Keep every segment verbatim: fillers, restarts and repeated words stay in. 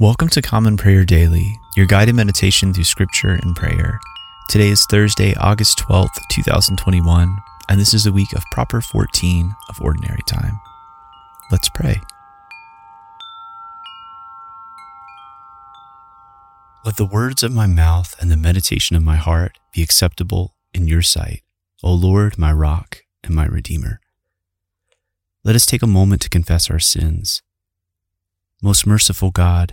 Welcome to Common Prayer Daily, your guided meditation through scripture and prayer. Today is Thursday, August twelfth, two thousand twenty-one, and this is the week of Proper fourteen of Ordinary Time. Let's pray. Let the words of my mouth and the meditation of my heart be acceptable in your sight, O Lord, my rock and my redeemer. Let us take a moment to confess our sins. Most merciful God,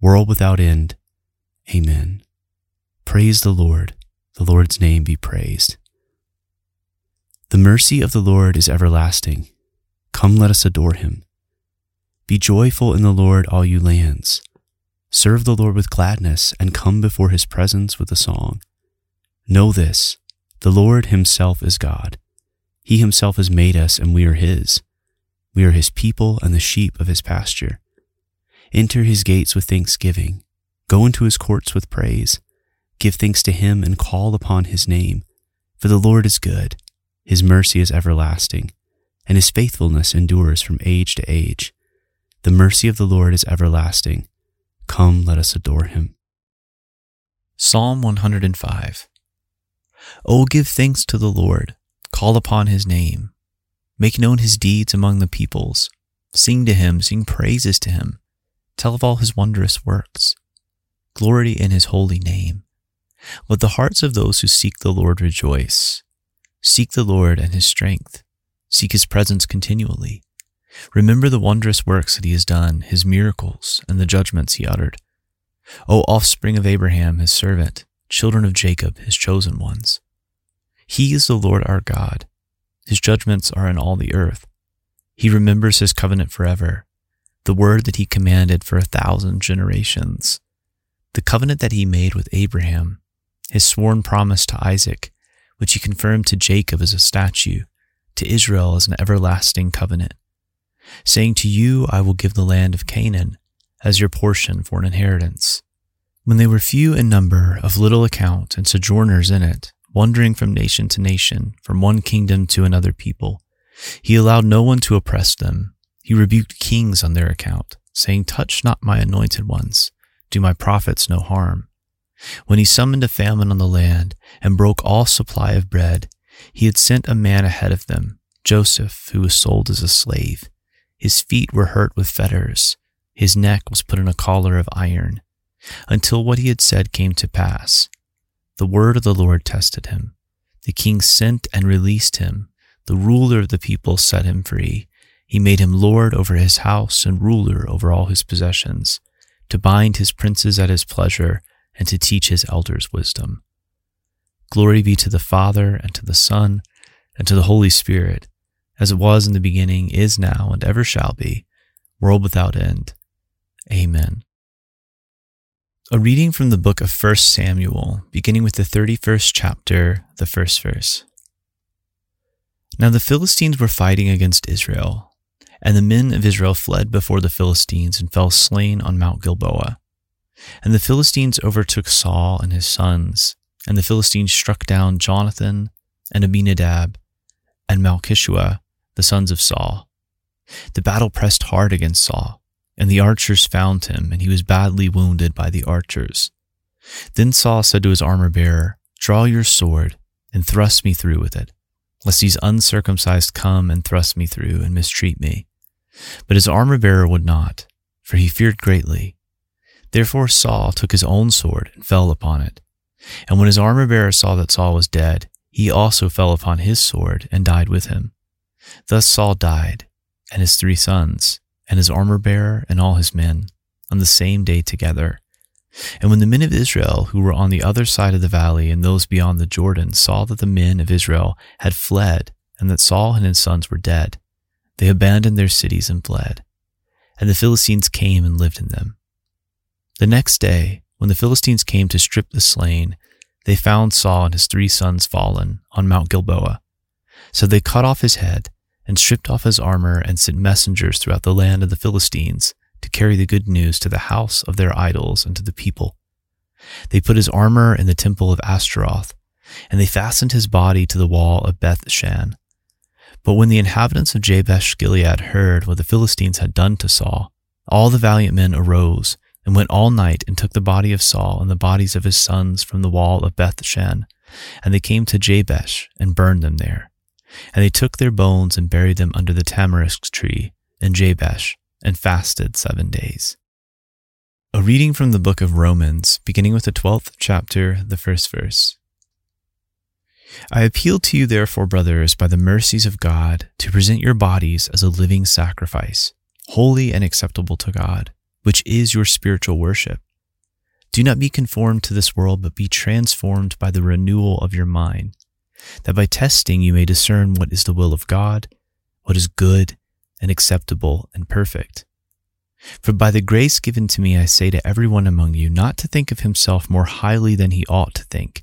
world without end. Amen. Praise the Lord. The Lord's name be praised. The mercy of the Lord is everlasting. Come, let us adore him. Be joyful in the Lord, all you lands. Serve the Lord with gladness, and come before his presence with a song. Know this, the Lord himself is God. He himself has made us, and we are his. We are his people and the sheep of his pasture. Enter his gates with thanksgiving. Go into his courts with praise. Give thanks to him and call upon his name. For the Lord is good. His mercy is everlasting, and his faithfulness endures from age to age. The mercy of the Lord is everlasting. Come, let us adore him. Psalm one hundred five. O give thanks to the Lord. Call upon his name. Make known his deeds among the peoples. Sing to him, sing praises to him. Tell of all his wondrous works. Glory in his holy name. Let the hearts of those who seek the Lord rejoice. Seek the Lord and his strength. Seek his presence continually. Remember the wondrous works that he has done, his miracles, and the judgments he uttered. O offspring of Abraham, his servant, children of Jacob, his chosen ones. He is the Lord our God. His judgments are in all the earth. He remembers his covenant forever, the word that he commanded for a thousand generations, the covenant that he made with Abraham, his sworn promise to Isaac, which he confirmed to Jacob as a statute, to Israel as an everlasting covenant, saying, to you I will give the land of Canaan as your portion for an inheritance. When they were few in number, of little account, and sojourners in it, wandering from nation to nation, from one kingdom to another people, he allowed no one to oppress them. He rebuked kings on their account, saying, touch not my anointed ones, do my prophets no harm. When he summoned a famine on the land and broke all supply of bread, he had sent a man ahead of them, Joseph, who was sold as a slave. His feet were hurt with fetters, his neck was put in a collar of iron, until what he had said came to pass. The word of the Lord tested him. The king sent and released him. The ruler of the people set him free. He made him lord over his house and ruler over all his possessions, to bind his princes at his pleasure and to teach his elders wisdom. Glory be to the Father, and to the Son, and to the Holy Spirit, as it was in the beginning, is now, and ever shall be, world without end. Amen. A reading from the book of First Samuel, beginning with the thirty-first chapter, the first verse. Now the Philistines were fighting against Israel, and the men of Israel fled before the Philistines and fell slain on Mount Gilboa. And the Philistines overtook Saul and his sons, and the Philistines struck down Jonathan and Abinadab and Malchishua, the sons of Saul. The battle pressed hard against Saul, and the archers found him, and he was badly wounded by the archers. Then Saul said to his armor-bearer, draw your sword and thrust me through with it, lest these uncircumcised come and thrust me through and mistreat me. But his armor-bearer would not, for he feared greatly. Therefore Saul took his own sword and fell upon it. And when his armor-bearer saw that Saul was dead, he also fell upon his sword and died with him. Thus Saul died, and his three sons, and his armor-bearer, and all his men, on the same day together. And when the men of Israel, who were on the other side of the valley and those beyond the Jordan, saw that the men of Israel had fled, and that Saul and his sons were dead, they abandoned their cities and fled. And the Philistines came and lived in them. The next day, when the Philistines came to strip the slain, they found Saul and his three sons fallen on Mount Gilboa. So they cut off his head and stripped off his armor and sent messengers throughout the land of the Philistines to carry the good news to the house of their idols and to the people. They put his armor in the temple of Ashtaroth, and they fastened his body to the wall of Beth-shan. But when the inhabitants of Jabesh-Gilead heard what the Philistines had done to Saul, all the valiant men arose and went all night and took the body of Saul and the bodies of his sons from the wall of Beth-shan, and they came to Jabesh and burned them there. And they took their bones and buried them under the tamarisk tree in Jabesh, and fasted seven days. A reading from the book of Romans, beginning with the twelfth chapter, the first verse. I appeal to you therefore, brothers, by the mercies of God, to present your bodies as a living sacrifice, holy and acceptable to God, which is your spiritual worship. Do not be conformed to this world, but be transformed by the renewal of your mind, that by testing you may discern what is the will of God, what is good and acceptable and perfect. For by the grace given to me, I say to everyone among you, not to think of himself more highly than he ought to think,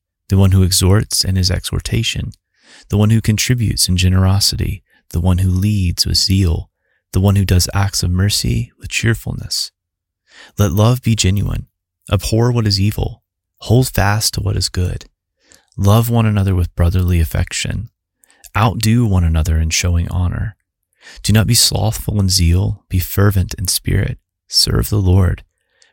the one who exhorts in his exhortation; the one who contributes in generosity; the one who leads with zeal; the one who does acts of mercy with cheerfulness. Let love be genuine. Abhor what is evil. Hold fast to what is good. Love one another with brotherly affection. Outdo one another in showing honor. Do not be slothful in zeal. Be fervent in spirit. Serve the Lord.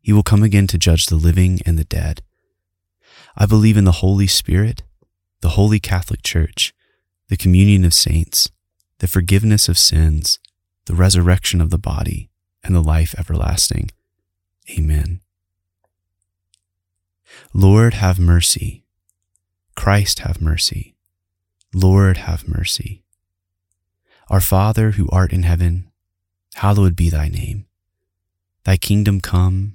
He will come again to judge the living and the dead. I believe in the Holy Spirit, the Holy Catholic Church, the communion of saints, the forgiveness of sins, the resurrection of the body, and the life everlasting. Amen. Lord, have mercy. Christ, have mercy. Lord, have mercy. Our Father, who art in heaven, hallowed be thy name. Thy kingdom come.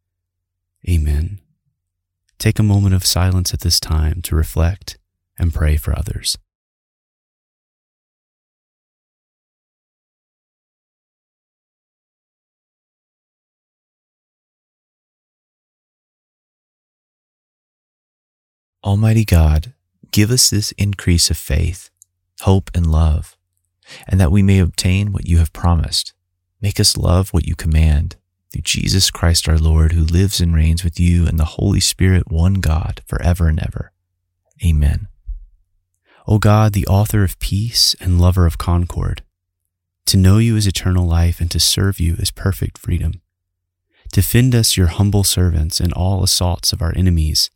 Amen. Take a moment of silence at this time to reflect and pray for others. Almighty God, give us this increase of faith, hope, and love, and that we may obtain what you have promised. Make us love what you command, through Jesus Christ our Lord, who lives and reigns with you and the Holy Spirit, one God, forever and ever. Amen. O God, the author of peace and lover of concord, to know you is eternal life and to serve you is perfect freedom. Defend us, your humble servants, in all assaults of our enemies,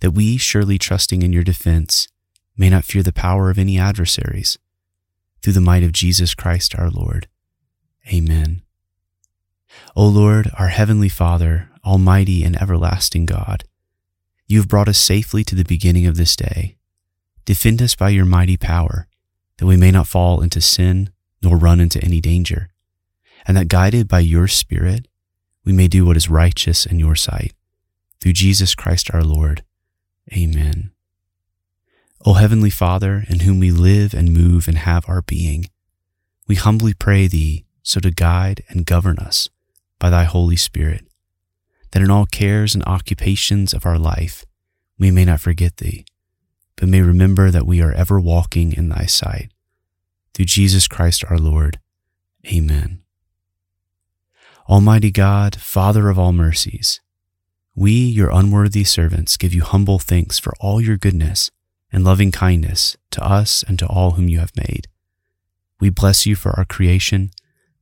that we, surely trusting in your defense, may not fear the power of any adversaries. Through the might of Jesus Christ our Lord. Amen. O Lord, our heavenly Father, almighty and everlasting God, you have brought us safely to the beginning of this day. Defend us by your mighty power, that we may not fall into sin nor run into any danger, and that guided by your Spirit, we may do what is righteous in your sight. Through Jesus Christ our Lord. Amen. O heavenly Father, in whom we live and move and have our being, we humbly pray thee so to guide and govern us by thy Holy Spirit, that in all cares and occupations of our life we may not forget thee, but may remember that we are ever walking in thy sight. Through Jesus Christ our Lord. Amen. Almighty God, Father of all mercies, we, your unworthy servants, give you humble thanks for all your goodness and loving kindness to us and to all whom you have made. We bless you for our creation,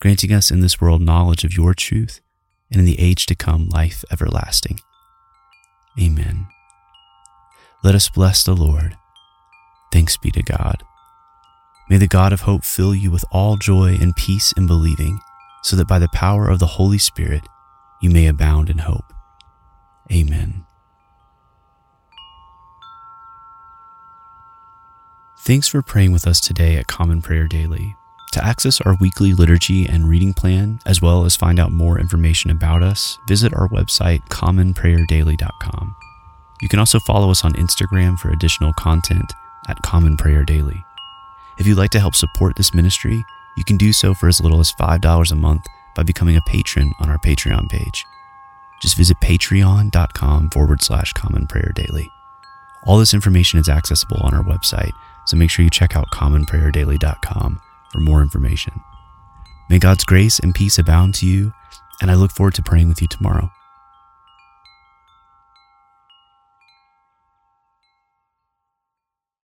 granting us in this world knowledge of your truth, and in the age to come life everlasting. Amen. Let us bless the Lord. Thanks be to God. May the God of hope fill you with all joy and peace in believing, so that by the power of the Holy Spirit you may abound in hope. Amen. Thanks for praying with us today at Common Prayer Daily. To access our weekly liturgy and reading plan, as well as find out more information about us, visit our website, common prayer daily dot com. You can also follow us on Instagram for additional content at Common Prayer Daily. If you'd like to help support this ministry, you can do so for as little as five dollars a month by becoming a patron on our Patreon page. Just visit patreon.com forward slash Common Prayer Daily. All this information is accessible on our website, so make sure you check out common prayer daily dot com for more information. May God's grace and peace abound to you, and I look forward to praying with you tomorrow.